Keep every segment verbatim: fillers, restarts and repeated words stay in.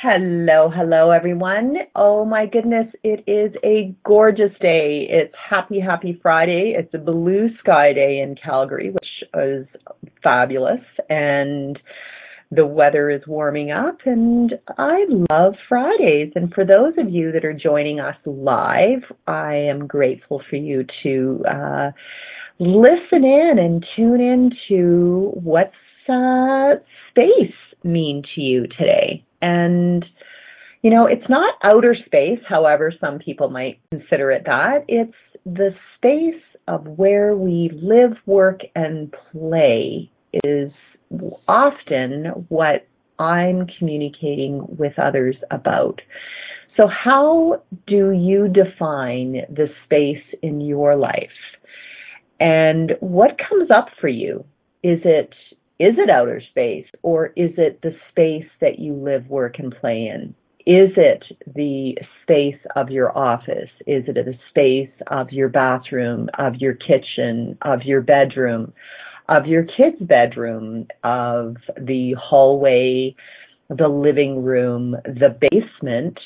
Hello, hello, everyone. Oh, my goodness. It is a gorgeous day. It's happy, happy Friday. It's a blue sky day in Calgary, which is fabulous. And the weather is warming up, and I love Fridays. And for those of you that are joining us live, I am grateful for you to uh, listen in and tune in to what's uh, space mean to you today. And, you know, it's not outer space, however some people might consider it that. It's the space of where we live, work, and play is often what I'm communicating with others about. So how do you define the space in your life? And what comes up for you? Is it Is it outer space, or is it the space that you live, work, and play in? Is it the space of your office? Is it the space of your bathroom, of your kitchen, of your bedroom, of your kids' bedroom, of the hallway, the living room, the basement,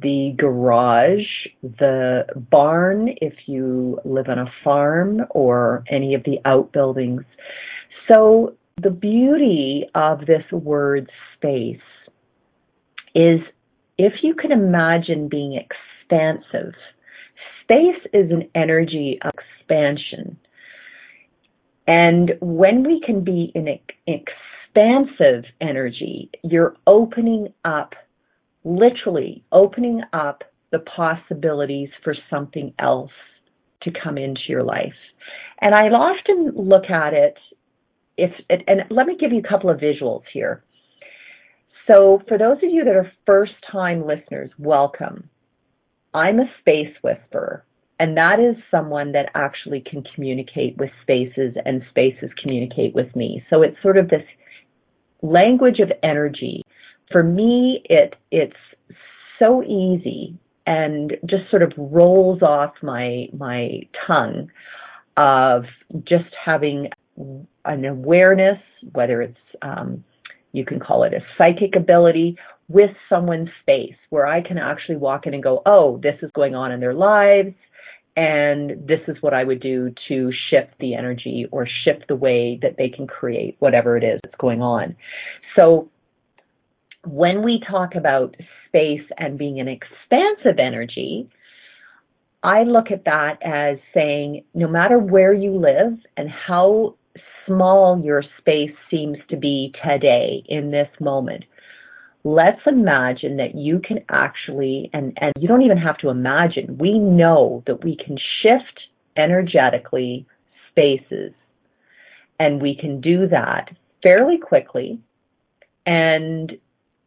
the garage, the barn if you live on a farm, or any of the outbuildings? So the beauty of this word space is if you can imagine being expansive. Space is an energy of expansion. And when we can be in expansive energy, you're opening up, literally opening up the possibilities for something else to come into your life. And I often look at it If it, and let me give you a couple of visuals here. So for those of you that are first-time listeners, welcome. I'm a space whisperer, and that is someone that actually can communicate with spaces, and spaces communicate with me. So it's sort of this language of energy. For me, it it's so easy and just sort of rolls off my my tongue of just having an awareness, whether it's, um, you can call it a psychic ability, with someone's space, where I can actually walk in and go, oh, this is going on in their lives, and this is what I would do to shift the energy or shift the way that they can create whatever it is that's going on. So when we talk about space and being an expansive energy, I look at that as saying, no matter where you live and how small your space seems to be today in this moment, let's imagine that you can actually, and, and you don't even have to imagine, we know that we can shift energetically spaces, and we can do that fairly quickly. And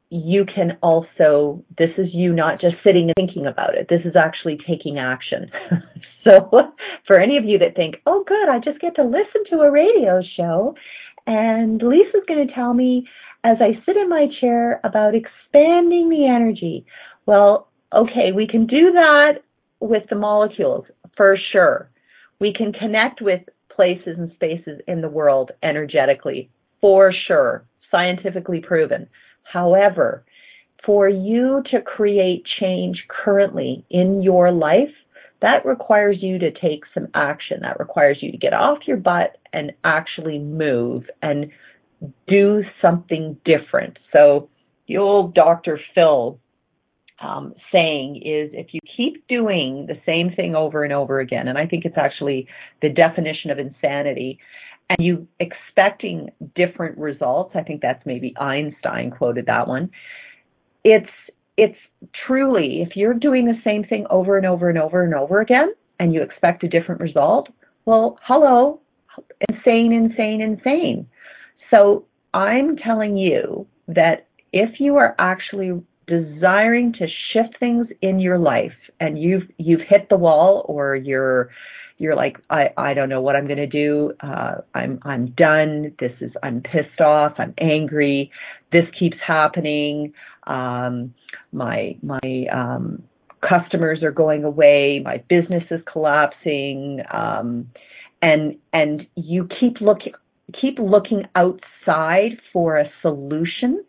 you can also, this is you not just sitting and thinking about it. This is actually taking action. So for any of you that think, oh, good, I just get to listen to a radio show, and Lisa's going to tell me as I sit in my chair about expanding the energy. Well, okay, we can do that with the molecules for sure. We can connect with places and spaces in the world energetically for sure, scientifically proven. However, for you to create change currently in your life, that requires you to take some action. That requires you to get off your butt and actually move and do something different. So the old Doctor Phil um, saying is, if you keep doing the same thing over and over again, and I think it's actually the definition of insanity, and you expecting different results, I think that's maybe Einstein quoted that one. It's it's truly, if you're doing the same thing over and over and over and over again, and you expect a different result, well, hello, insane, insane, insane. So I'm telling you that if you are actually desiring to shift things in your life and you've you've hit the wall, or you're you're like, I, I don't know what I'm going to do. Uh, I'm I'm done. This is I'm pissed off. I'm angry. This keeps happening. Um, my my um, customers are going away. My business is collapsing. Um, and and you keep looking keep looking outside for a solution.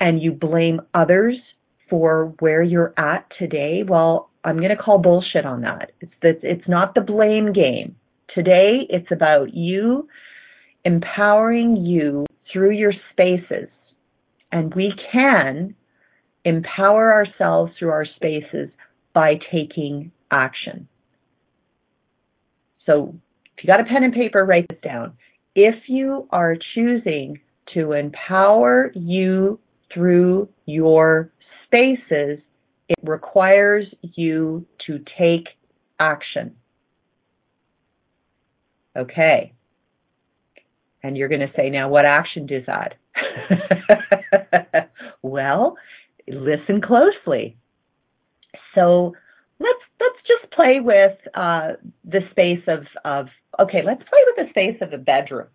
And you blame others for where you're at today. Well, I'm going to call bullshit on that. It's that it's not the blame game. Today, it's about you empowering you through your spaces. And we can empower ourselves through our spaces by taking action. So if you got a pen and paper, write this down. If you are choosing to empower you through your spaces, it requires you to take action. Okay. And you're going to say, now what action is that? Well, listen closely. So let's let's just play with uh, the space of, of, okay, let's play with the space of a bedroom.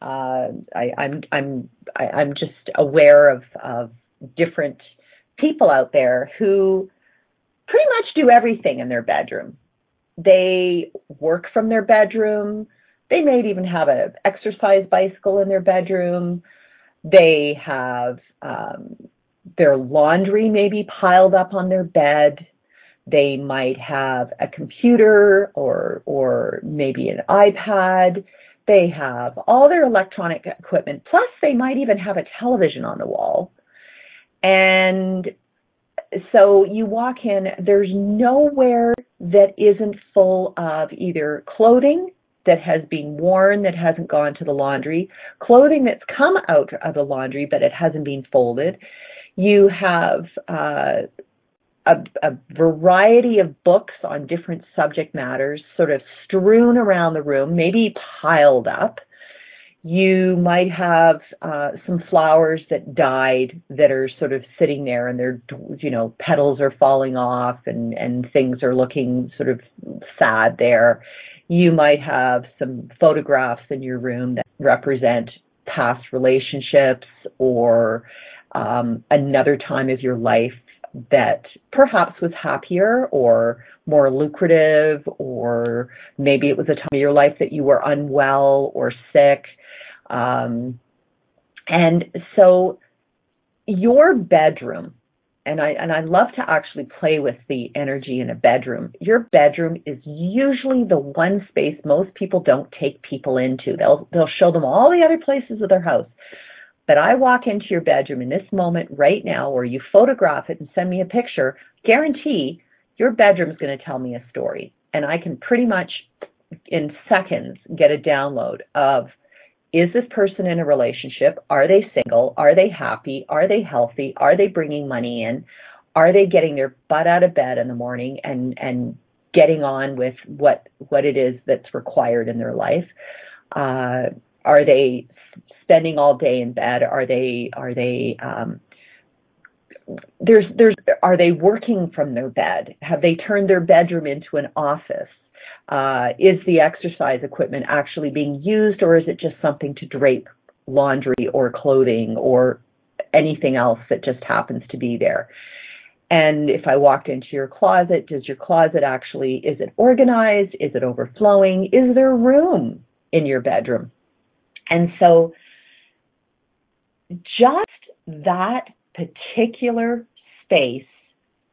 Uh, I, I'm I'm I, I'm just aware of, of different people out there who pretty much do everything in their bedroom. They work from their bedroom. They may even have an exercise bicycle in their bedroom. They have um, their laundry maybe piled up on their bed. They might have a computer or or maybe an iPad. They have all their electronic equipment, plus they might even have a television on the wall. And so you walk in, there's nowhere that isn't full of either clothing that has been worn, that hasn't gone to the laundry, clothing that's come out of the laundry, but it hasn't been folded. You have uh, a, a variety of books on different subject matters sort of strewn around the room, maybe piled up. You might have uh, some flowers that died that are sort of sitting there, and their, you know, petals are falling off, and, and things are looking sort of sad there. You might have some photographs in your room that represent past relationships or um, another time of your life that perhaps was happier or more lucrative, or maybe it was a time of your life that you were unwell or sick. Um, and so your bedroom, and I and I love to actually play with the energy in a bedroom. Your bedroom is usually the one space most people don't take people into. They'll they'll show them all the other places of their house. But I walk into your bedroom in this moment right now, or you photograph it and send me a picture, guarantee your bedroom's going to tell me a story. And I can pretty much in seconds get a download of, is this person in a relationship? Are they single? Are they happy? Are they healthy? Are they bringing money in? Are they getting their butt out of bed in the morning and, and getting on with what, what it is that's required in their life? Uh, are they spending all day in bed? Are they, are they, um, there's, there's, are they working from their bed? Have they turned their bedroom into an office? Uh, is the exercise equipment actually being used, or is it just something to drape laundry or clothing or anything else that just happens to be there? And if I walked into your closet, does your closet actually, is it organized? Is it overflowing? Is there room in your bedroom? And so just that particular space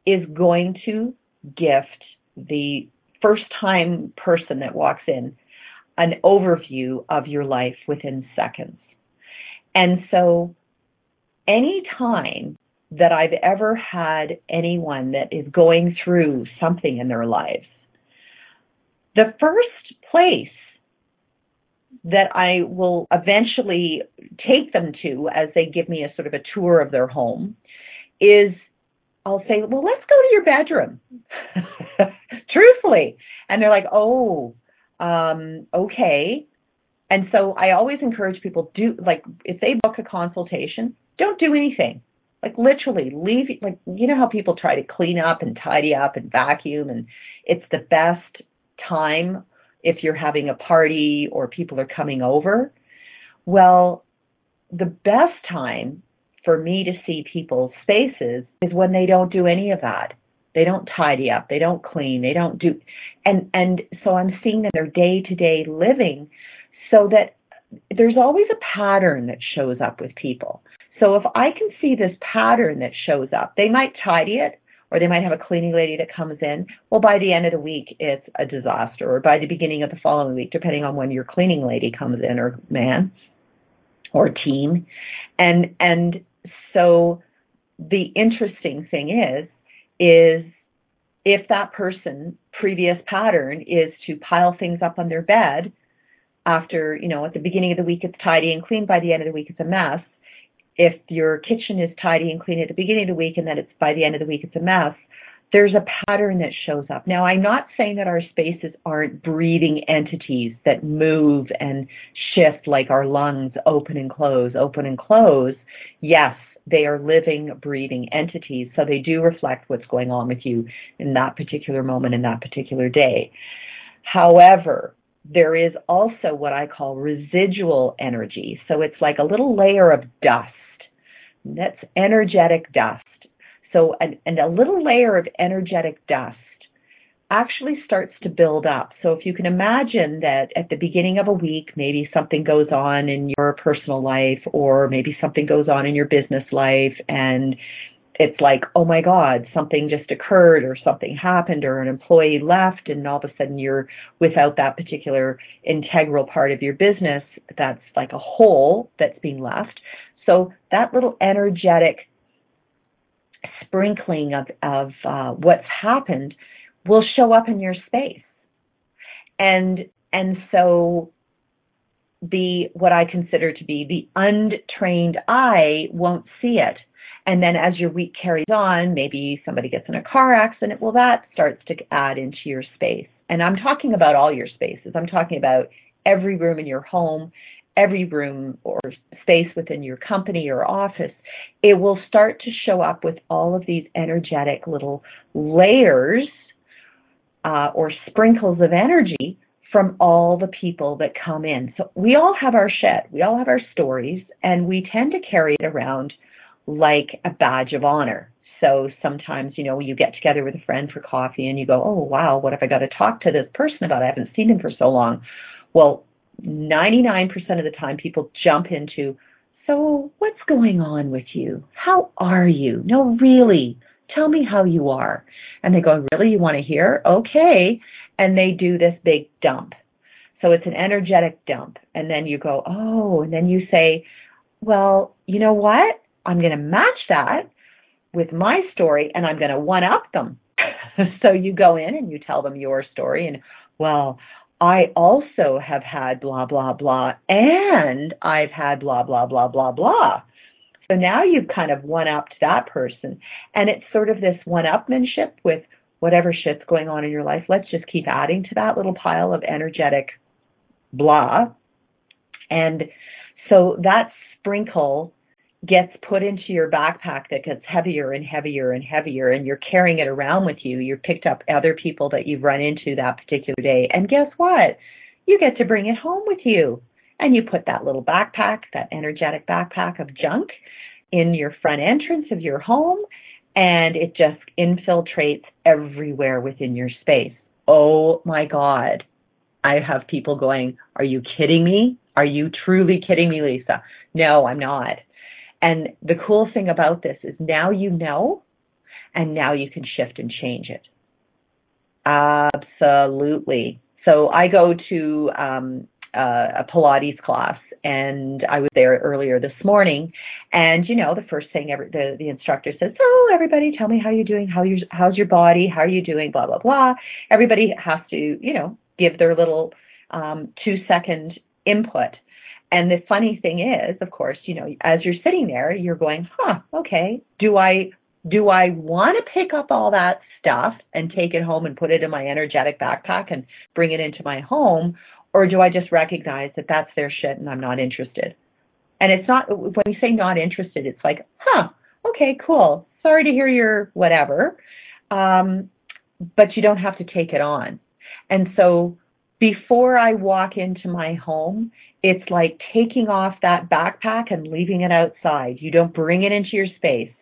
is going to gift the first-time person that walks in an overview of your life within seconds. And so any time that I've ever had anyone that is going through something in their lives, the first place that I will eventually take them to as they give me a sort of a tour of their home is I'll say, well, let's go to your bedroom, truthfully. And they're like, oh, um, okay. And so I always encourage people, do like if they book a consultation, don't do anything. Like literally leave, like, you know how people try to clean up and tidy up and vacuum, and it's the best time if you're having a party or people are coming over. Well, the best time for me to see people's spaces is when they don't do any of that. They don't tidy up, they don't clean, they don't do, and, and so I'm seeing them their day-to-day living, so that there's always a pattern that shows up with people. So if I can see this pattern that shows up, they might tidy it, or they might have a cleaning lady that comes in. Well, by the end of the week, it's a disaster, or by the beginning of the following week, depending on when your cleaning lady comes in, or man, or team. And and so the interesting thing is, is if that person's previous pattern is to pile things up on their bed after, you know, at the beginning of the week, it's tidy and clean. By the end of the week, it's a mess. If your kitchen is tidy and clean at the beginning of the week, and then it's by the end of the week, it's a mess, there's a pattern that shows up. Now, I'm not saying that our spaces aren't breathing entities that move and shift like our lungs open and close, open and close. Yes, they are living, breathing entities, so they do reflect what's going on with you in that particular moment, in that particular day. However, there is also what I call residual energy. So it's like a little layer of dust. That's energetic dust. So and, and a little layer of energetic dust actually starts to build up. So if you can imagine that at the beginning of a week, maybe something goes on in your personal life, or maybe something goes on in your business life, and it's like, oh my God, something just occurred, or something happened, or an employee left, and all of a sudden you're without that particular integral part of your business that's like a hole that's being left. So that little energetic sprinkling of, of uh, what's happened will show up in your space. And and so the what I consider to be the untrained eye won't see it. And then as your week carries on, maybe somebody gets in a car accident. Well, that starts to add into your space. And I'm talking about all your spaces. I'm talking about every room in your home, every room or space within your company or office. It will start to show up with all of these energetic little layers uh, or sprinkles of energy from all the people that come in. So we all have our shed. We all have our stories, and we tend to carry it around like a badge of honor. So sometimes, you know, you get together with a friend for coffee and you go, oh, wow, what have I got to talk to this person about? I haven't seen him for so long. Well, ninety-nine percent of the time people jump into, so what's going on with you? How are you? No, really, tell me how you are. And they go, really, you want to hear? Okay. And they do this big dump. So it's an energetic dump. And then you go, oh, and then you say, well, you know what? I'm going to match that with my story, and I'm going to one-up them. So you go in and you tell them your story, and, well, I also have had blah, blah, blah, and I've had blah, blah, blah, blah, blah. So now you've kind of one-upped that person, and it's sort of this one-upmanship with whatever shit's going on in your life. Let's just keep adding to that little pile of energetic blah, and so that sprinkle gets put into your backpack that gets heavier and heavier and heavier, and you're carrying it around with you. You've picked up other people that you've run into that particular day, and guess what? You get to bring it home with you, and you put that little backpack, that energetic backpack of junk, in your front entrance of your home, and it just infiltrates everywhere within your space. Oh my God. I have people going, are you kidding me? Are you truly kidding me, Lisa? No, I'm not. And the cool thing about this is now you know, and now you can shift and change it. Absolutely. So I go to um, a Pilates class, and I was there earlier this morning. And, you know, the first thing every, the, the instructor says, oh, everybody, tell me how you're doing, how you're, how's your body, how are you doing, blah, blah, blah. Everybody has to, you know, give their little um, two-second input. And the funny thing is, of course, you know, as you're sitting there, you're going, huh, okay, do I do I want to pick up all that stuff and take it home and put it in my energetic backpack and bring it into my home? Or do I just recognize that that's their shit and I'm not interested? And it's not, when we say not interested, it's like, huh, okay, cool. Sorry to hear your whatever. Um, but you don't have to take it on. And so before I walk into my home, it's like taking off that backpack and leaving it outside. You don't bring it into your space.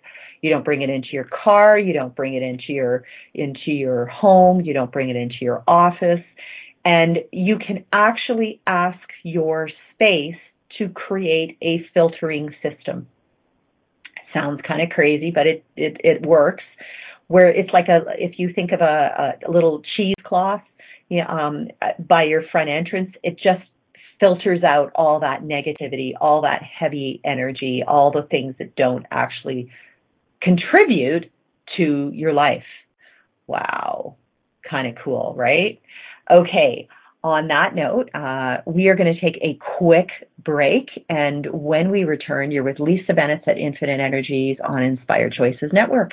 You don't bring it into your car. You don't bring it into your, into your home. You don't bring it into your office. And you can actually ask your space to create a filtering system. Sounds kind of crazy, but it, it, it works. Where it's like a, if you think of a, a little cheesecloth, you know, um, by your front entrance, it just filters out all that negativity, all that heavy energy, all the things that don't actually contribute to your life. Wow. Kind of cool, right? Okay. On that note, uh, we are going to take a quick break. And when we return, you're with Lisa Bennett at Infinite Energies on Inspired Choices Network.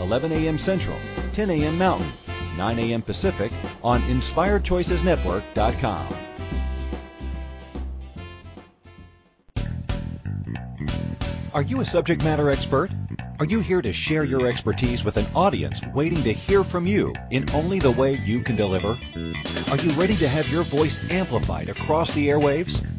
eleven a.m. Central, ten a.m. Mountain, nine a.m. Pacific on Inspired Choices Network dot com. Are you a subject matter expert? Are you here to share your expertise with an audience waiting to hear from you in only the way you can deliver? Are you ready to have your voice amplified across the airwaves?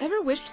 Ever wished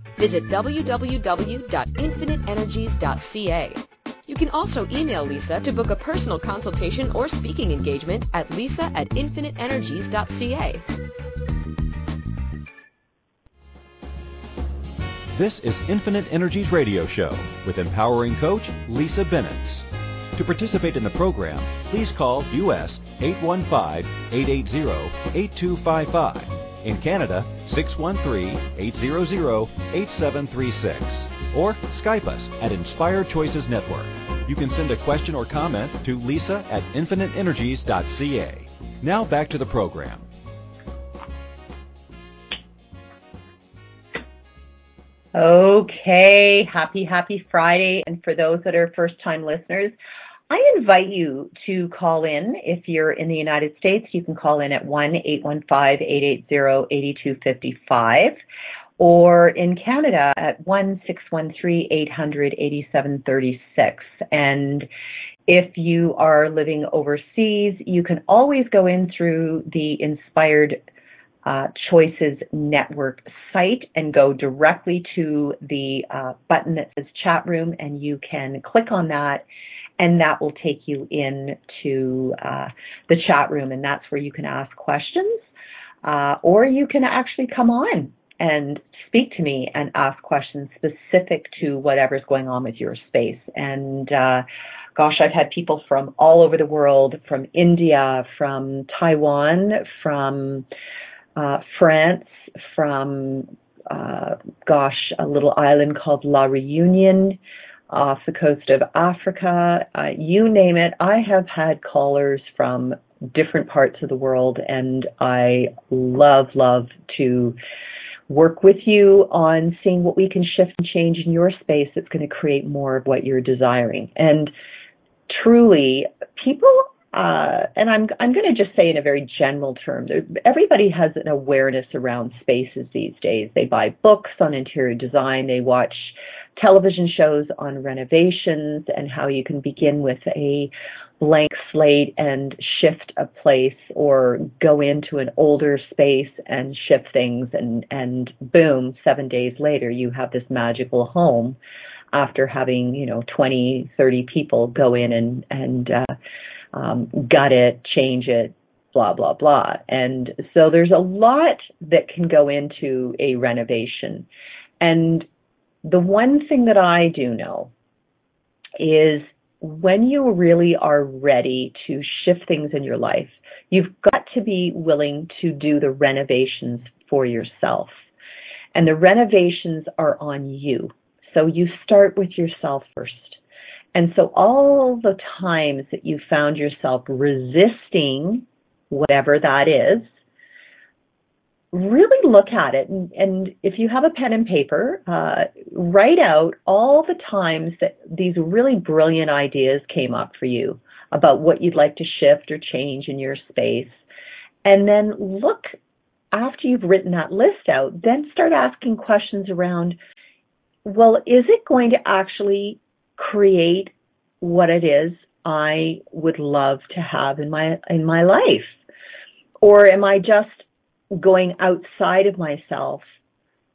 visit w w w dot infinite energies dot c a. You can also email Lisa to book a personal consultation or speaking engagement at lisa at infinite energies dot c a. This is Infinite Energies Radio Show with empowering coach Lisa Bennett. To participate in the program, please call U S eight one five, eight eight zero, eight two five five, in Canada six one three, eight zero zero, eight seven three six, or Skype us at Inspired Choices Network. You can send a question or comment to Lisa at infinite energies dot c a. Now back to the program. Okay, happy, happy Friday. And for those that are first-time listeners, I invite you to call in. If you're in the United States, you can call in at one eight one five, eight eight zero, eight two five five, or in Canada at one six one three, eight zero zero, eight seven three six. And if you are living overseas, you can always go in through the Inspired Uh, Choices Network site and go directly to the uh, button that says chat room, and you can click on that, and that will take you in to uh, the chat room, and that's where you can ask questions, uh, or you can actually come on and speak to me and ask questions specific to whatever's going on with your space. And uh, gosh, I've had people from all over the world, from India, from Taiwan, from Uh, France, from, uh, gosh, a little island called La Réunion off the coast of Africa. Uh, you name it. I have had callers from different parts of the world, and I love, love to work with you on seeing what we can shift and change in your space that's going to create more of what you're desiring. And truly, people, uh, and I'm I'm going to just say in a very general term, everybody has an awareness around spaces these days. They buy books on interior design, they watch television shows on renovations and how you can begin with a blank slate and shift a place, or go into an older space and shift things, and, and boom, seven days later, you have this magical home after having, you know, twenty, thirty people go in and, and uh, um, gut it, change it, blah, blah, blah. And so there's a lot that can go into a renovation. And the one thing that I do know is when you really are ready to shift things in your life, you've got to be willing to do the renovations for yourself. And the renovations are on you. So you start with yourself first. And so all the times that you found yourself resisting whatever that is, really look at it, and, and if you have a pen and paper, uh, write out all the times that these really brilliant ideas came up for you about what you'd like to shift or change in your space. And then look, after you've written that list out, then start asking questions around, well, is it going to actually create what it is I would love to have in my in my life? Or am I just going outside of myself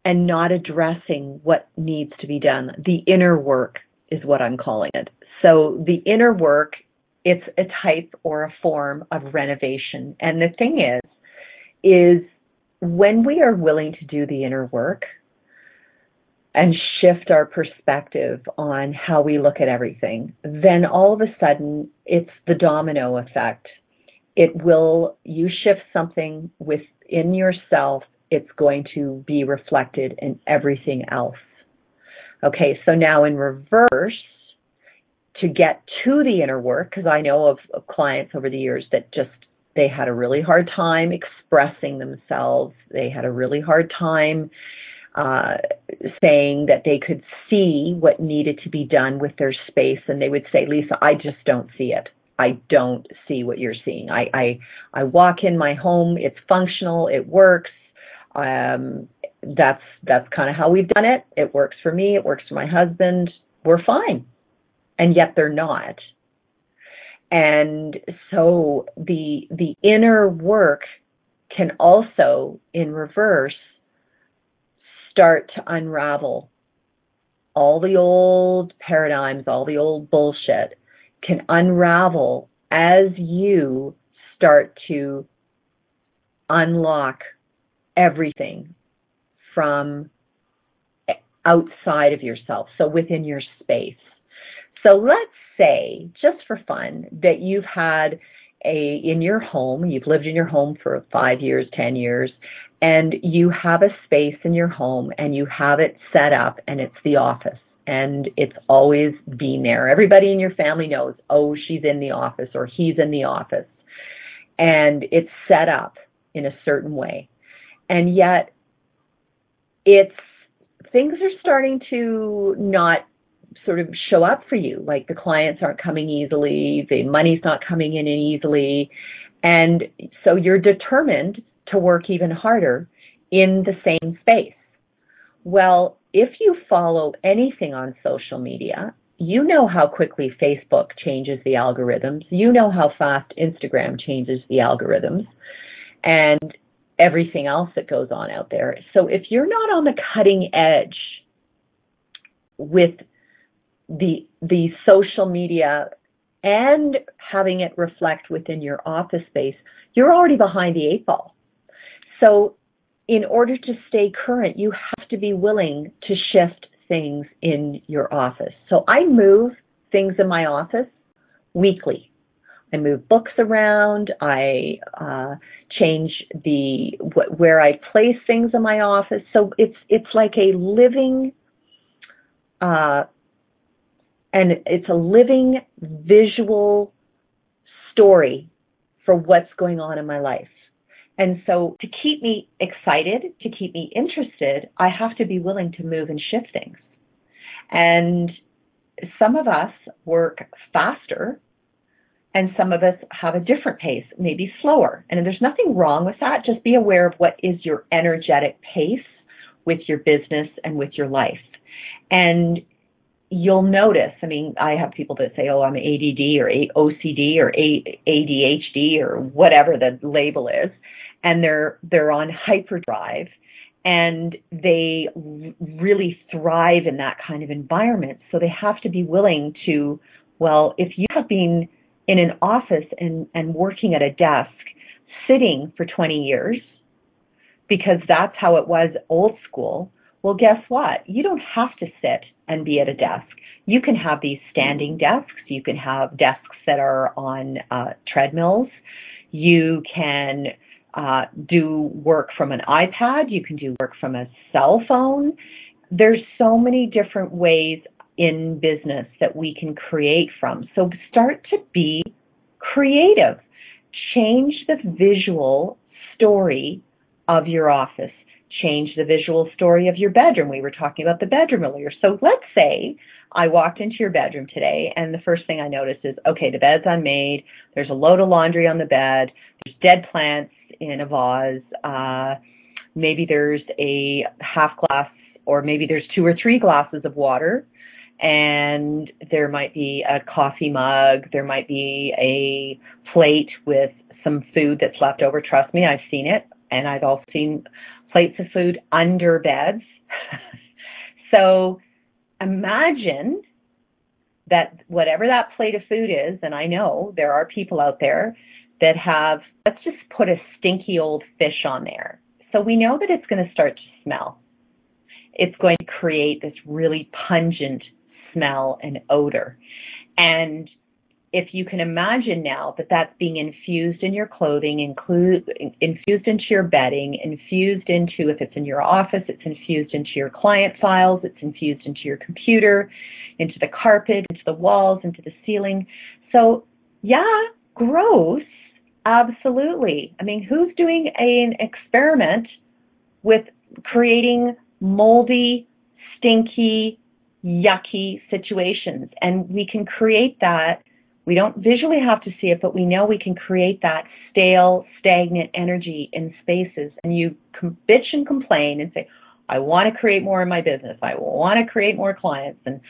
and not addressing what needs to be done? The inner work is what I'm calling it. So the inner work, it's a type or a form of renovation. And the thing is, is when we are willing to do the inner work and shift our perspective on how we look at everything, then all of a sudden it's the domino effect. It will, you shift something within yourself, it's going to be reflected in everything else. Okay, so now in reverse, to get to the inner work, because I know of, of clients over the years that just, they had a really hard time expressing themselves. They had a really hard time uh, saying that they could see what needed to be done with their space. And they would say, Lisa, I just don't see it. I don't see what you're seeing. I, I, I walk in my home, it's functional, it works. Um, that's, that's kind of how we've done it. It works for me. It works for my husband. We're fine. And yet they're not. And so the, the inner work can also in reverse start to unravel all the old paradigms, all the old bullshit, can unravel as you start to unlock everything from outside of yourself, so within your space. So let's say, just for fun, that you've had a, in your home, you've lived in your home for five years, ten years, and you have a space in your home and you have it set up and it's the office. And it's always been there. Everybody in your family knows, oh, she's in the office or he's in the office. And it's set up in a certain way. And yet it's, things are starting to not sort of show up for you. Like the clients aren't coming easily, the money's not coming in easily. And so you're determined to work even harder in the same space. Well, if you follow anything on social media, you know how quickly Facebook changes the algorithms. You know how fast Instagram changes the algorithms and everything else that goes on out there. So if you're not on the cutting edge with the, the social media and having it reflect within your office space, you're already behind the eight ball. So in order to stay current, you have to be willing to shift things in your office. So I move things in my office weekly. I move books around. I uh, change the wh- where I place things in my office. So it's it's like a living, uh, and it's a living visual story for what's going on in my life. And so to keep me excited, to keep me interested, I have to be willing to move and shift things. And some of us work faster, and some of us have a different pace, maybe slower. And there's nothing wrong with that. Just be aware of what is your energetic pace with your business and with your life. And you'll notice, I mean, I have people that say, oh, I'm A D D or O C D or A D H D or whatever the label is. And they're, they're on hyperdrive, and they really thrive in that kind of environment. So they have to be willing to, well, if you have been in an office and, and working at a desk, sitting for twenty years, because that's how it was old school, well, guess what? You don't have to sit and be at a desk. You can have these standing desks. You can have desks that are on uh, treadmills. You can uh, do work from an iPad. You can do work from a cell phone. There's so many different ways in business that we can create from. So start to be creative. Change the visual story of your office. Change the visual story of your bedroom. We were talking about the bedroom earlier. So let's say I walked into your bedroom today, and the first thing I noticed is, okay, the bed's unmade. There's a load of laundry on the bed. There's dead plants in a vase. Uh, maybe there's a half glass, or maybe there's two or three glasses of water. And there might be a coffee mug. There might be a plate with some food that's left over. Trust me, I've seen it. And I've also seen plates of food under beds. So imagine that whatever that plate of food is, and I know there are people out there that have, let's just put a stinky old fish on there. So we know that it's going to start to smell. It's going to create this really pungent smell and odor. And if you can imagine now that that's being infused in your clothing, include, infused into your bedding, infused into, if it's in your office, it's infused into your client files, it's infused into your computer, into the carpet, into the walls, into the ceiling. So, yeah, gross, absolutely. I mean, who's doing an experiment with creating moldy, stinky, yucky situations? And we can create that. We don't visually have to see it, but we know we can create that stale, stagnant energy in spaces. And you bitch and complain and say, I want to create more in my business. I want to create more clients and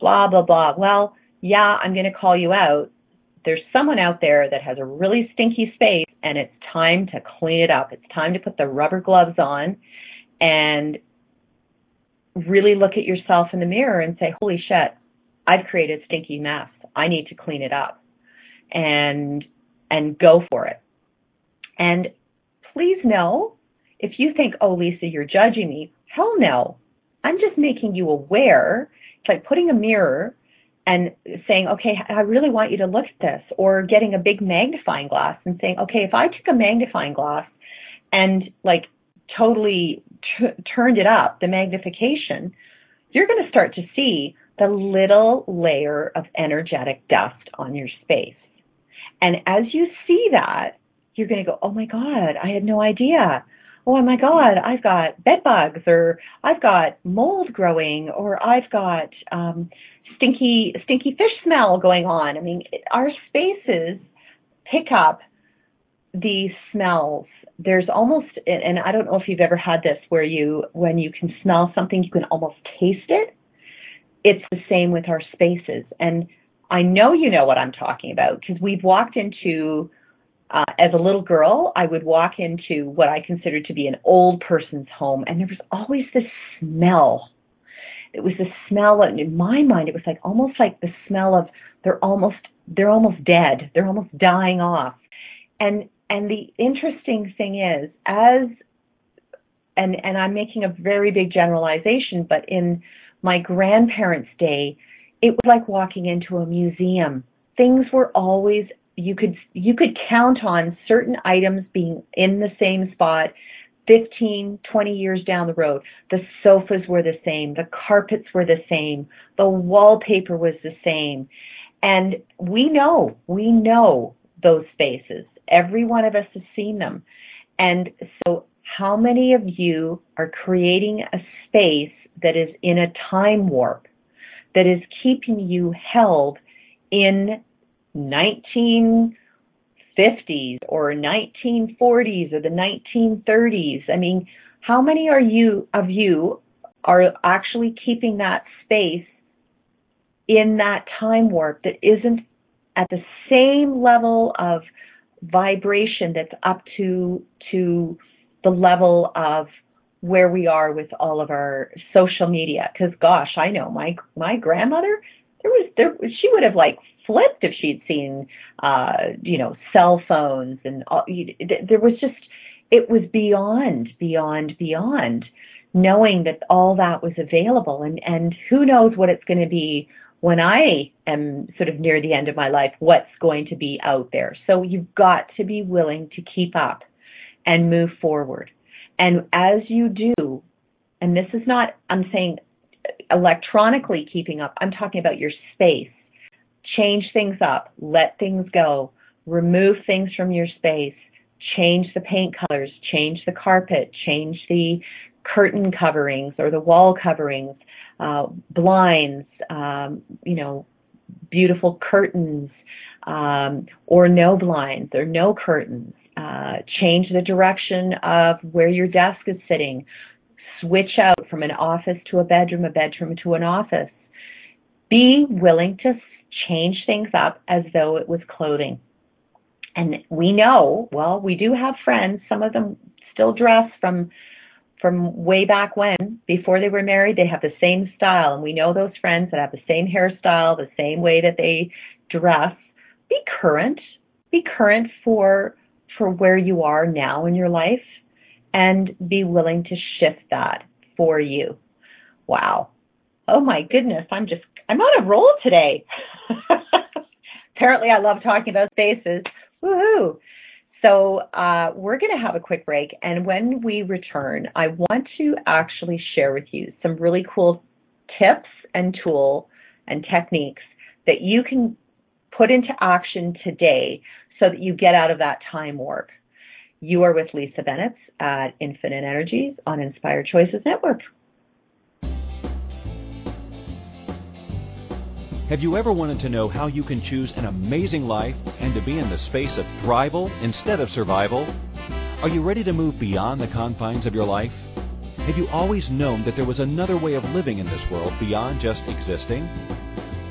blah, blah, blah. Well, yeah, I'm going to call you out. There's someone out there that has a really stinky space, and it's time to clean it up. It's time to put the rubber gloves on and really look at yourself in the mirror and say, holy shit, I've created a stinky mess. I need to clean it up, and and go for it. And please know, if you think, oh, Lisa, you're judging me, hell no. I'm just making you aware. It's like putting a mirror and saying, okay, I really want you to look at this, or getting a big magnifying glass and saying, okay, if I took a magnifying glass and like totally t- turned it up, the magnification, you're going to start to see the little layer of energetic dust on your space. And as you see that, you're going to go, oh my God, I had no idea. Oh my God, I've got bed bugs, or I've got mold growing, or I've got um, stinky, stinky fish smell going on. I mean, our spaces pick up these smells. There's almost, and I don't know if you've ever had this where you, when you can smell something, you can almost taste it. It's the same with our spaces. And I know you know what I'm talking about, because we've walked into, uh, as a little girl, I would walk into what I considered to be an old person's home, and there was always this smell. It was the smell, and in my mind, it was like almost like the smell of they're almost they're almost dead. They're almost dying off. And and the interesting thing is, as and and I'm making a very big generalization, but in my grandparents' day, it was like walking into a museum. Things were always, you could you could count on certain items being in the same spot fifteen, twenty years down the road. The sofas were the same. The carpets were the same. The wallpaper was the same. And we know, we know those spaces. Every one of us has seen them. And so how many of you are creating a space that is in a time warp, that is keeping you held in nineteen fifties or nineteen forties or the nineteen thirties? I mean, how many are you of you are actually keeping that space in that time warp that isn't at the same level of vibration that's up to to the level of where we are with all of our social media? Because gosh, I know my my grandmother, there was there she would have like flipped if she'd seen uh, you know cell phones and all. There was just it was beyond beyond beyond knowing that all that was available, and and who knows what it's going to be when I am sort of near the end of my life. What's going to be out there? So you've got to be willing to keep up and move forward. And as you do, and this is not, I'm saying electronically keeping up, I'm talking about your space. Change things up, let things go, remove things from your space, change the paint colors, change the carpet, change the curtain coverings or the wall coverings, uh, blinds, um, you know, beautiful curtains, um, or no blinds or no curtains. Uh, change the direction of where your desk is sitting. Switch out from an office to a bedroom, a bedroom to an office. Be willing to change things up as though it was clothing. And we know, well, we do have friends, some of them still dress from from way back when, before they were married, they have the same style. And we know those friends that have the same hairstyle, the same way that they dress. Be current. Be current for... for where you are now in your life, and be willing to shift that for you. Wow. Oh my goodness. I'm just, I'm on a roll today. Apparently I love talking about spaces. Woohoo. So uh, we're going to have a quick break. And when we return, I want to actually share with you some really cool tips and tool and techniques that you can put into action today so that you get out of that time warp. You are with Lisa Bennett at Infinite Energies on Inspired Choices Network. Have you ever wanted to know how you can choose an amazing life and to be in the space of thrival instead of survival? Are you ready to move beyond the confines of your life? Have you always known that there was another way of living in this world beyond just existing?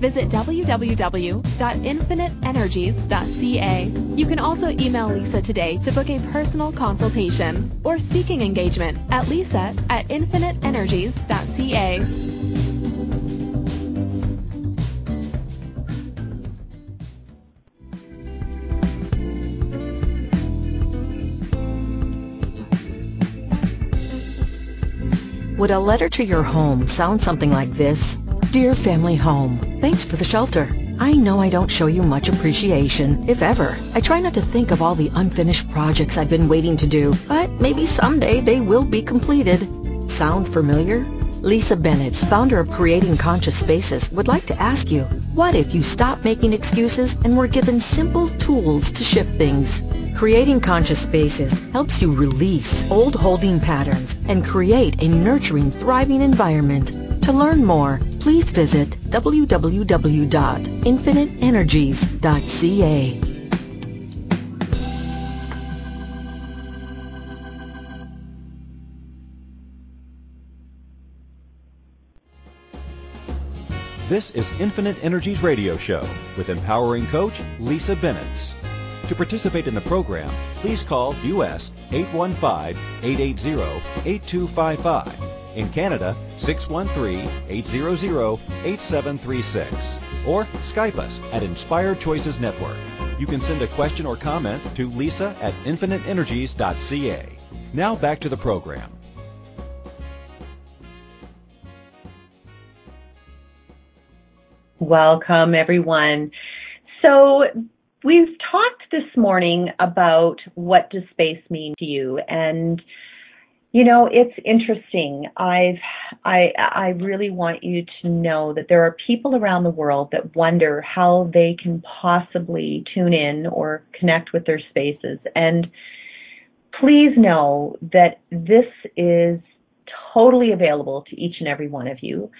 Visit w w w dot infinite energies dot c a. You can also email Lisa today to book a personal consultation or speaking engagement at lisa at infinite energies dot c a. Would a letter to your home sound something like this? Dear Family Home, thanks for the shelter. I know I don't show you much appreciation, if ever. I try not to think of all the unfinished projects I've been waiting to do, but maybe someday they will be completed. Sound familiar? Lisa Bennett, founder of Creating Conscious Spaces, would like to ask you, what if you stopped making excuses and were given simple tools to shift things? Creating Conscious Spaces helps you release old holding patterns and create a nurturing, thriving environment. To learn more, please visit w w w dot infinite energies dot c a. This is Infinite Energies Radio Show with empowering coach Lisa Bennett. To participate in the program, please call U S eight one five, eight eight zero, eight two five five, in Canada six one three, eight zero zero, eight seven three six, or Skype us at Inspired Choices Network. You can send a question or comment to Lisa at infinite energies dot c a. Now back to the program. Welcome, everyone. So we've talked this morning about what does space mean to you, and you know, it's interesting. I've I I really want you to know that there are people around the world that wonder how they can possibly tune in or connect with their spaces, and please know that this is totally available to each and every one of you.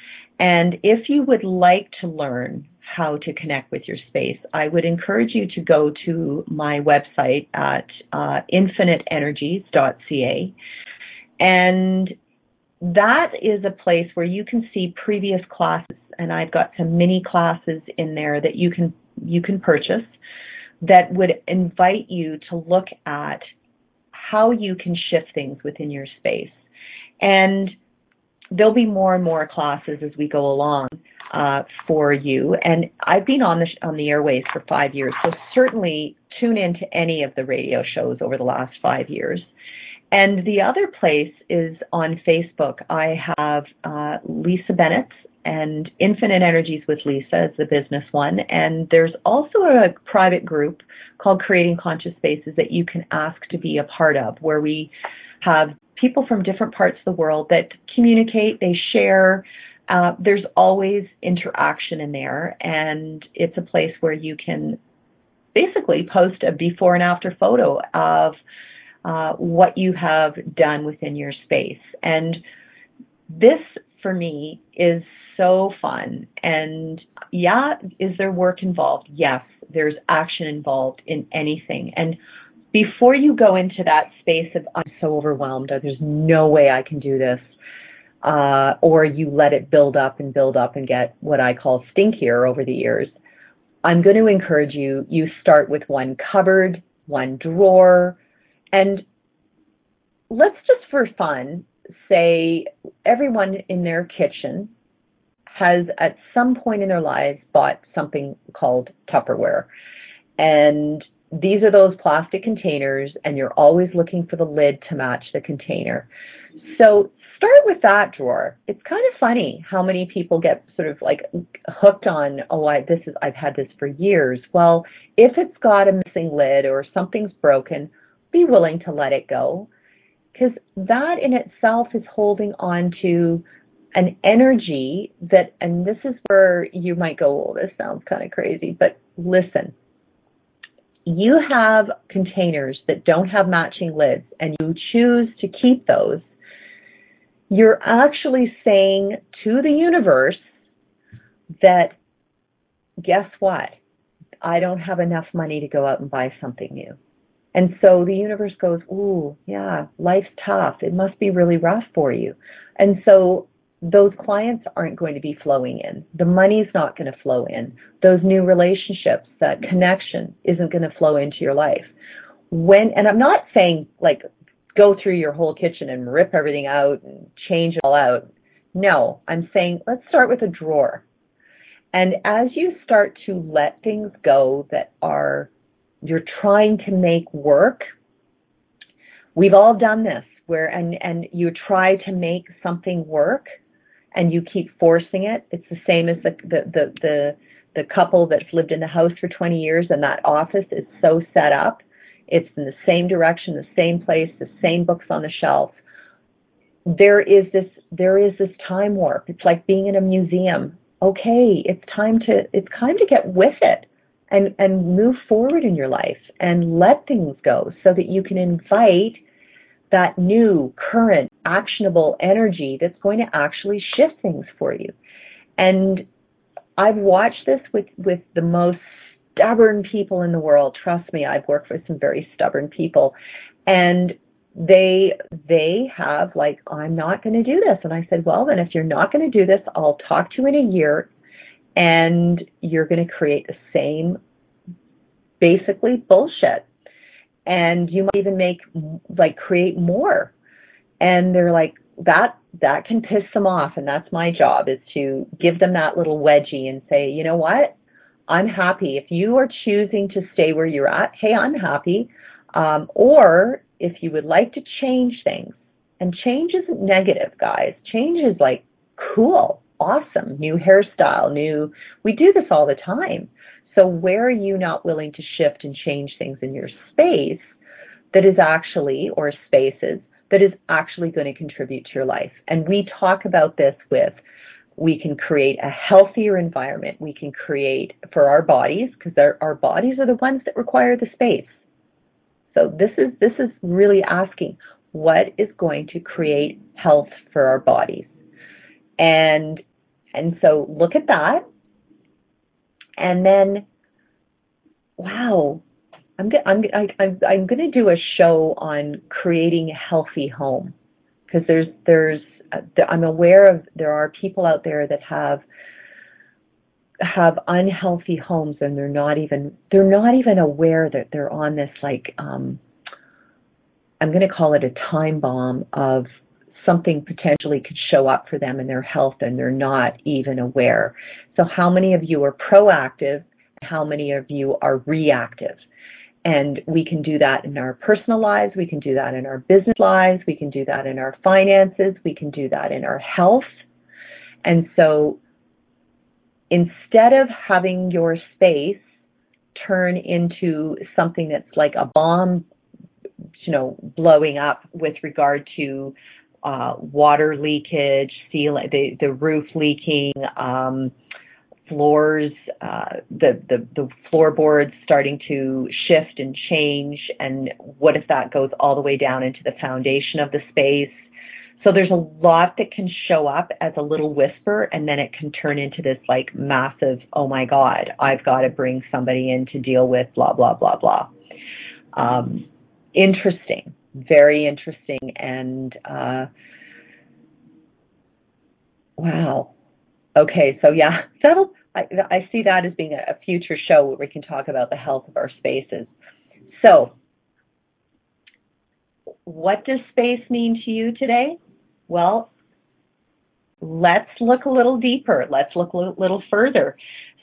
And if you would like to learn how to connect with your space, I would encourage you to go to my website at uh, infinite energies dot c a. And that is a place where you can see previous classes. And I've got some mini classes in there that you can you can purchase that would invite you to look at how you can shift things within your space. And there'll be more and more classes as we go along uh, for you. And I've been on the sh- on the airways for five years, so certainly tune into any of the radio shows over the last five years. And the other place is on Facebook. I have uh, Lisa Bennett and Infinite Energies with Lisa is the business one. And there's also a private group called Creating Conscious Spaces that you can ask to be a part of, where we have people from different parts of the world that communicate, they share. Uh, there's always interaction in there, and it's a place where you can basically post a before and after photo of uh, what you have done within your space. And this, for me, is so fun. And yeah, is there work involved? Yes, there's action involved in anything. And before you go into that space of, I'm so overwhelmed, or there's no way I can do this, uh, or you let it build up and build up and get what I call stinkier over the years, I'm going to encourage you, you start with one cupboard, one drawer, and let's just for fun say everyone in their kitchen has at some point in their lives bought something called Tupperware. And these are those plastic containers, and you're always looking for the lid to match the container. So start with that drawer. It's kind of funny how many people get sort of like hooked on, oh, I, this is I've had this for years. Well, if it's got a missing lid or something's broken, be willing to let it go, because that in itself is holding on to an energy that, and this is where you might go, oh, this sounds kind of crazy, but listen. You have containers that don't have matching lids and you choose to keep those, you're actually saying to the universe that, guess what? I don't have enough money to go out and buy something new. And so the universe goes, ooh, yeah, life's tough. It must be really rough for you. And so those clients aren't going to be flowing in. The money's not going to flow in. Those new relationships, that connection isn't going to flow into your life. When, and I'm not saying like go through your whole kitchen and rip everything out and change it all out. No, I'm saying let's start with a drawer. And as you start to let things go that are, you're trying to make work, we've all done this where, and, and you try to make something work, and you keep forcing it. It's the same as the, the, the, the, the couple that's lived in the house for twenty years, and that office is so set up. It's in the same direction, the same place, the same books on the shelf. There is this, there is this time warp. It's like being in a museum. Okay, it's time to, it's time to get with it and, and move forward in your life and let things go so that you can invite that new, current, actionable energy that's going to actually shift things for you. And I've watched this with, with the most stubborn people in the world. Trust me, I've worked with some very stubborn people. And they they have like, I'm not going to do this. And I said, well, then if you're not going to do this, I'll talk to you in a year and you're going to create the same, basically, bullshit. And you might even make, like, create more. And they're like, that that can piss them off, and that's my job, is to give them that little wedgie and say, you know what, I'm happy. If you are choosing to stay where you're at, hey, I'm happy. Um, or if you would like to change things, and change isn't negative, guys. Change is like cool, awesome, new hairstyle, new, we do this all the time. So where are you not willing to shift and change things in your space that is actually, or spaces, that is actually going to contribute to your life? And we talk about this with, we can create a healthier environment. We can create for our bodies, because our bodies are the ones that require the space. So this is, this is really asking, what is going to create health for our bodies? And, and so look at that. And then, wow, I'm go- I'm I'm I'm going to do a show on creating a healthy home, because there's there's I'm aware of there are people out there that have have unhealthy homes, and they're not even they're not even aware that they're on this, like, um, I'm going to call it a time bomb of something potentially could show up for them in their health, and they're not even aware. So how many of you are proactive? How many of you are reactive? And we can do that in our personal lives. We can do that in our business lives. We can do that in our finances. We can do that in our health. And so instead of having your space turn into something that's like a bomb, you know, blowing up with regard to uh, water leakage, ceiling, the, the roof leaking, um, floors, uh, the, the, the floorboards starting to shift and change, and what if that goes all the way down into the foundation of the space? So there's a lot that can show up as a little whisper, and then it can turn into this, like, massive, oh my God, I've got to bring somebody in to deal with blah, blah, blah, blah. Um, interesting, very interesting, and uh, wow. Okay, so yeah, that'll, I, I see that as being a future show where we can talk about the health of our spaces. So what does space mean to you today? Well, let's look a little deeper. Let's look a little further.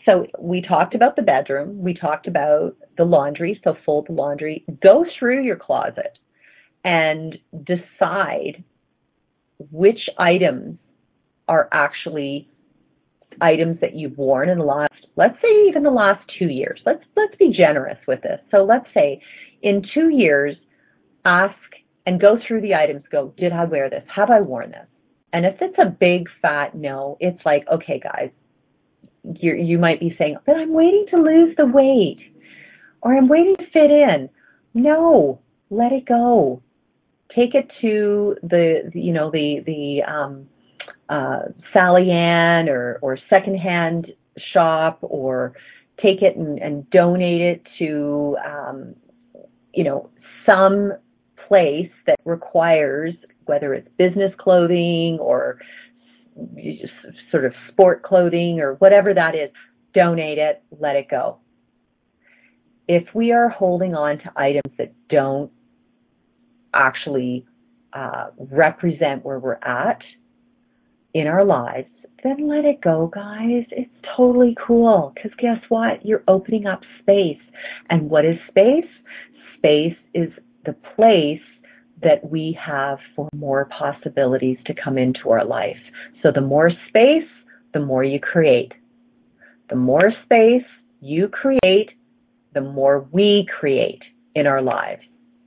So we talked about the bedroom. We talked about the laundry, so fold the laundry. Go through your closet and decide which items are actually items that you've worn in the last, let's say even the last two years. Let's let's be generous with this. So let's say in two years, ask and go through the items, go, did I wear this? Have I worn this? And if it's a big fat no, it's like, okay, guys, you you might be saying, but I'm waiting to lose the weight, or I'm waiting to fit in. No, let it go. Take it to the, you know, the, the, um, Uh, Sally Ann or, or secondhand shop, or take it and, and donate it to, um, you know, some place that requires, whether it's business clothing or sort of sport clothing or whatever that is, donate it, let it go. If we are holding on to items that don't actually uh, represent where we're at in our lives, then let it go, guys. It's totally cool, because guess what? You're opening up space. And what is space? Space is the place that we have for more possibilities to come into our life. So the more space, the more you create. The more space you create, the more we create in our lives.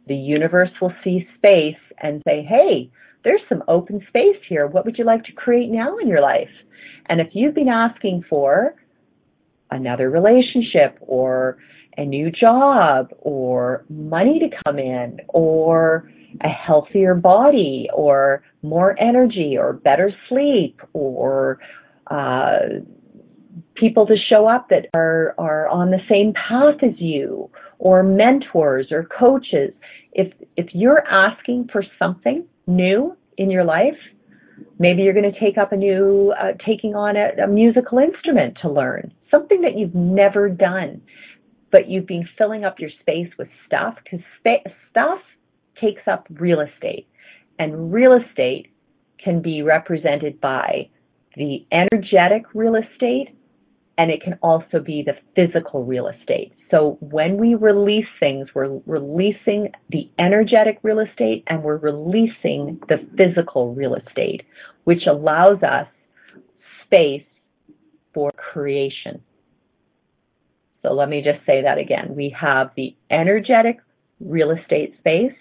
The universe will see space and say, hey, there's some open space here. What would you like to create now in your life? And if you've been asking for another relationship or a new job or money to come in or a healthier body or more energy or better sleep or uh, people to show up that are, are on the same path as you, or mentors or coaches, if if you're asking for something new in your life, Maybe you're going to take up a new, uh, taking on a, a musical instrument to learn, something that you've never done, but you've been filling up your space with stuff because spa- stuff takes up real estate, and real estate can be represented by the energetic real estate, and it can also be the physical real estate. So when we release things, we're releasing the energetic real estate and we're releasing the physical real estate, which allows us space for creation. So let me just say that again. We have the energetic real estate space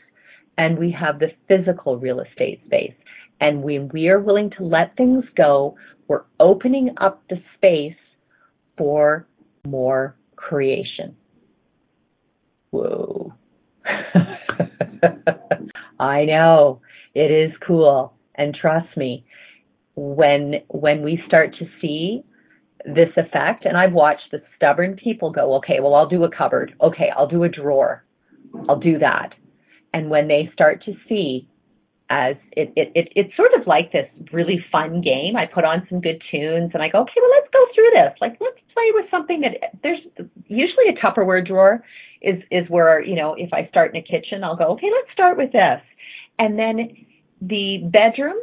and we have the physical real estate space. And when we are willing to let things go, we're opening up the space for more creation. Whoa. I know. It is cool. And trust me, when when we start to see this effect, and I've watched the stubborn people go, okay, well, I'll do a cupboard. Okay, I'll do a drawer. I'll do that. And when they start to see, as it, it, it, it's sort of like this really fun game. I put on some good tunes and I go, okay, well, let's go through this. Like, let's play with something that there's usually a Tupperware drawer is, is where, you know, if I start in a kitchen, I'll go, okay, let's start with this. And then the bedroom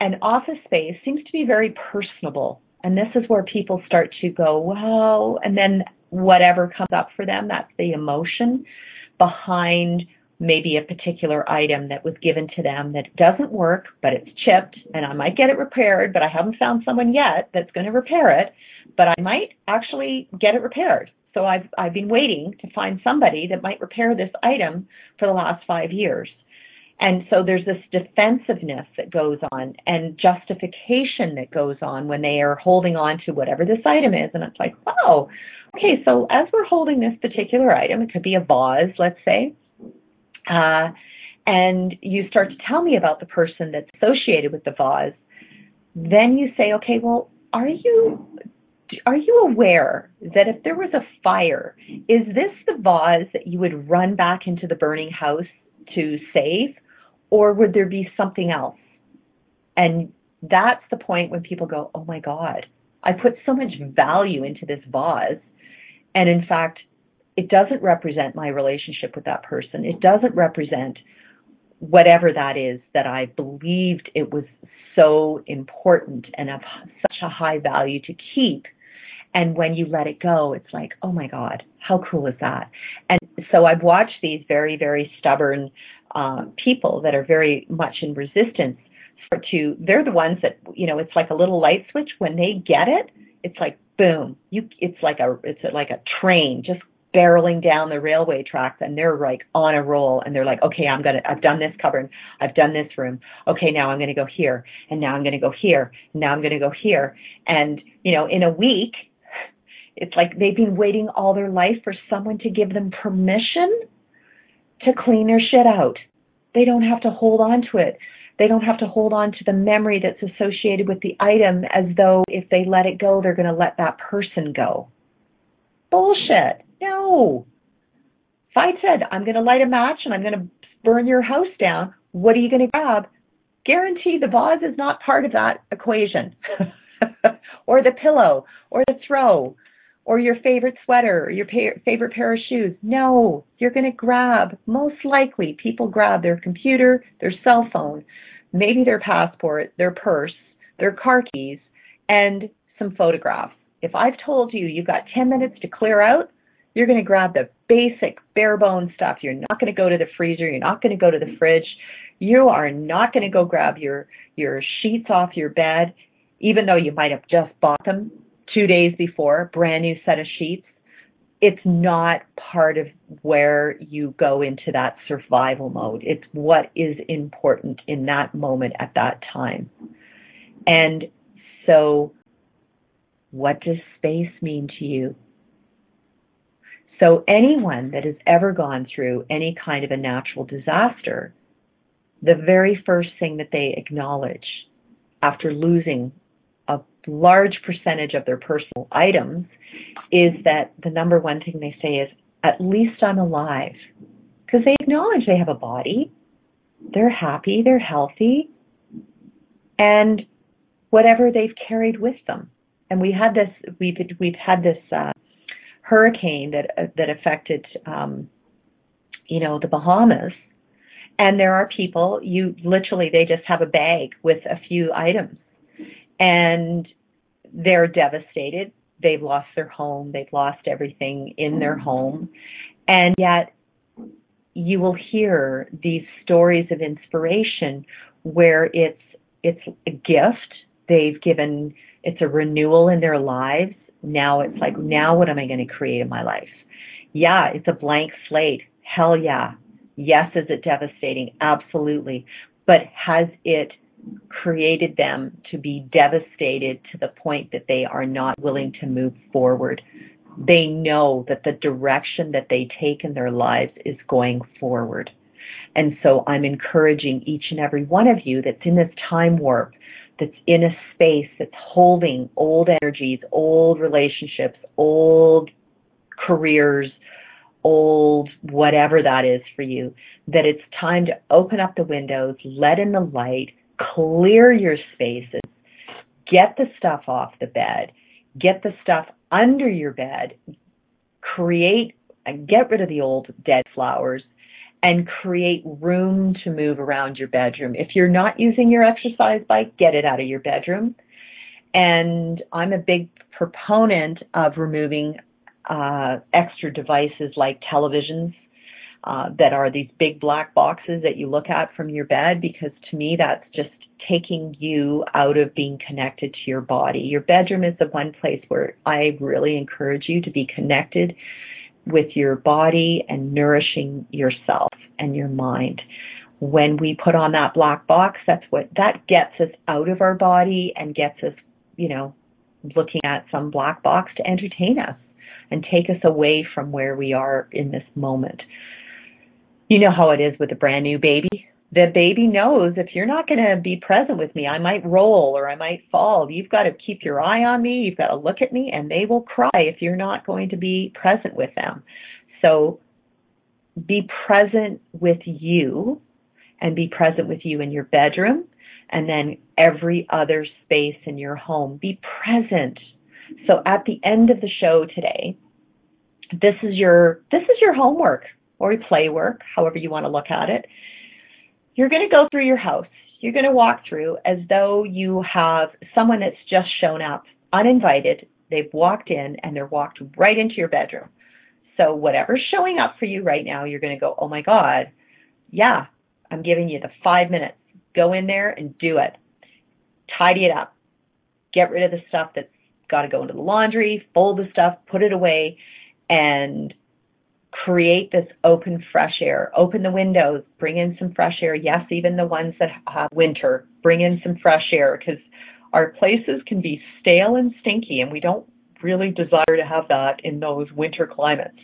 and office space seems to be very personable. And this is where people start to go, wow. And then whatever comes up for them, that's the emotion behind maybe a particular item that was given to them that doesn't work, but it's chipped, and I might get it repaired, but I haven't found someone yet that's going to repair it, but I might actually get it repaired. So I've I've been waiting to find somebody that might repair this item for the last five years. And so there's this defensiveness that goes on and justification that goes on when they are holding on to whatever this item is. And it's like, wow, okay, so as we're holding this particular item, it could be a vase, let's say, Uh, and you start to tell me about the person that's associated with the vase, then you say, okay, well, are you are you aware that if there was a fire, is this the vase that you would run back into the burning house to save, or would there be something else? And that's the point when people go, oh my God, I put so much value into this vase, and in fact, it doesn't represent my relationship with that person. It doesn't represent whatever that is that I believed it was so important and of such a high value to keep. And when you let it go, it's like, oh my God, how cool is that? And so I've watched these very, very stubborn uh, people that are very much in resistance start to, they're the ones that, you know, it's like a little light switch. When they get it, it's like, boom, you, it's like a, it's like a train just barreling down the railway tracks, and they're like on a roll, and they're like, okay, I'm gonna, I've done this cupboard, I've done this room, okay, now I'm gonna go here, and now I'm gonna go here, and now I'm gonna go here, and you know, in a week, it's like they've been waiting all their life for someone to give them permission to clean their shit out. They don't have to hold on to it. They don't have to hold on to the memory that's associated with the item as though if they let it go, they're gonna let that person go. Bullshit. No. If I said, I'm going to light a match and I'm going to burn your house down, what are you going to grab? Guarantee the vase is not part of that equation. Or the pillow, or the throw, or your favorite sweater, or your pa- favorite pair of shoes. No, you're going to grab, most likely, people grab their computer, their cell phone, maybe their passport, their purse, their car keys, and some photographs. If I've told you you've got ten minutes to clear out, you're going to grab the basic bare-bone stuff. You're not going to go to the freezer. You're not going to go to the fridge. You are not going to go grab your, your sheets off your bed, even though you might have just bought them two days before, brand new set of sheets. It's not part of where you go into that survival mode. It's what is important in that moment at that time. And so what does space mean to you? So anyone that has ever gone through any kind of a natural disaster, the very first thing that they acknowledge after losing a large percentage of their personal items is that the number one thing they say is, at least I'm alive. Because they acknowledge they have a body, they're happy, they're healthy, and whatever they've carried with them. And we had this, we've we've had this uh, hurricane that uh, that affected, um, you know, the Bahamas. And there are people, you literally, they just have a bag with a few items, and they're devastated. They've lost their home. They've lost everything in their home. And yet you will hear these stories of inspiration where it's, it's a gift they've given. It's a renewal in their lives. Now it's like, now what am I going to create in my life? Yeah, it's a blank slate. Hell yeah. Yes, is it devastating? Absolutely. But has it created them to be devastated to the point that they are not willing to move forward? They know that the direction that they take in their lives is going forward. And so I'm encouraging each and every one of you that's in this time warp, that's in a space that's holding old energies, old relationships, old careers, old whatever that is for you, that it's time to open up the windows, let in the light, clear your spaces, get the stuff off the bed, get the stuff under your bed, create and get rid of the old dead flowers, and create room to move around your bedroom. If you're not using your exercise bike, get it out of your bedroom. And I'm a big proponent of removing uh extra devices like televisions uh that are these big black boxes that you look at from your bed, because to me that's just taking you out of being connected to your body. Your bedroom is the one place where I really encourage you to be connected with your body and nourishing yourself and your mind. When we put on that black box, that's what that gets us out of our body and gets us, you know, looking at some black box to entertain us and take us away from where we are in this moment. You know how it is with a brand new baby. The baby knows if you're not going to be present with me, I might roll or I might fall. You've got to keep your eye on me. You've got to look at me, and they will cry if you're not going to be present with them. So be present with you, and be present with you in your bedroom, and then every other space in your home. Be present. So at the end of the show today, this is your this is your homework or play work, however you want to look at it. You're going to go through your house. You're going to walk through as though you have someone that's just shown up uninvited. They've walked in and they're walked right into your bedroom. So whatever's showing up for you right now, you're going to go, oh my God, yeah, I'm giving you the five minutes. Go in there and do it. Tidy it up. Get rid of the stuff that's got to go into the laundry, fold the stuff, put it away, and create this open, fresh air. Open the windows, bring in some fresh air. Yes, even the ones that have winter, bring in some fresh air, because our places can be stale and stinky, and we don't really desire to have that in those winter climates.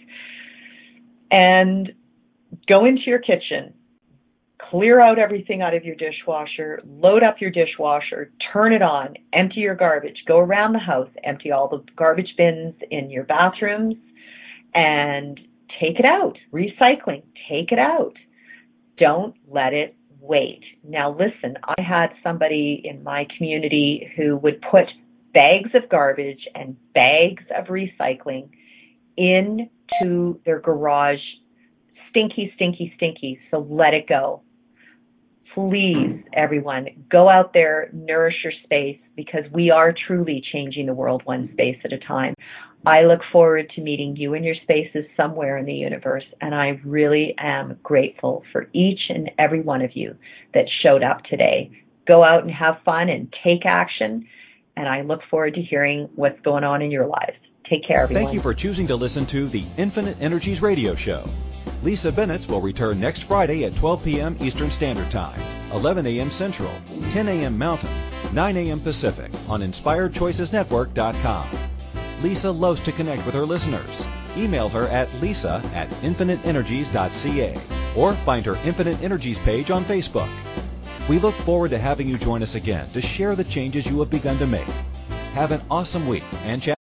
And go into your kitchen, clear out everything out of your dishwasher, load up your dishwasher, turn it on, empty your garbage, go around the house, empty all the garbage bins in your bathrooms, and take it out. Recycling, take it out. Don't let it wait. Now listen, I had somebody in my community who would put bags of garbage and bags of recycling into their garage. Stinky, stinky, stinky, so let it go. Please, everyone, go out there, nourish your space, because we are truly changing the world one space at a time. I look forward to meeting you and your spaces somewhere in the universe, and I really am grateful for each and every one of you that showed up today. Go out and have fun and take action, and I look forward to hearing what's going on in your lives. Take care, everyone. Thank you for choosing to listen to the Infinite Energies Radio Show. Lisa Bennett will return next Friday at twelve p.m. Eastern Standard Time, eleven a.m. Central, ten a.m. Mountain, nine a.m. Pacific on Inspired Choices Network dot com. Lisa loves to connect with her listeners. Email her at lisa at infinite energies dot c a or find her Infinite Energies page on Facebook. We look forward to having you join us again to share the changes you have begun to make. Have an awesome week and chat.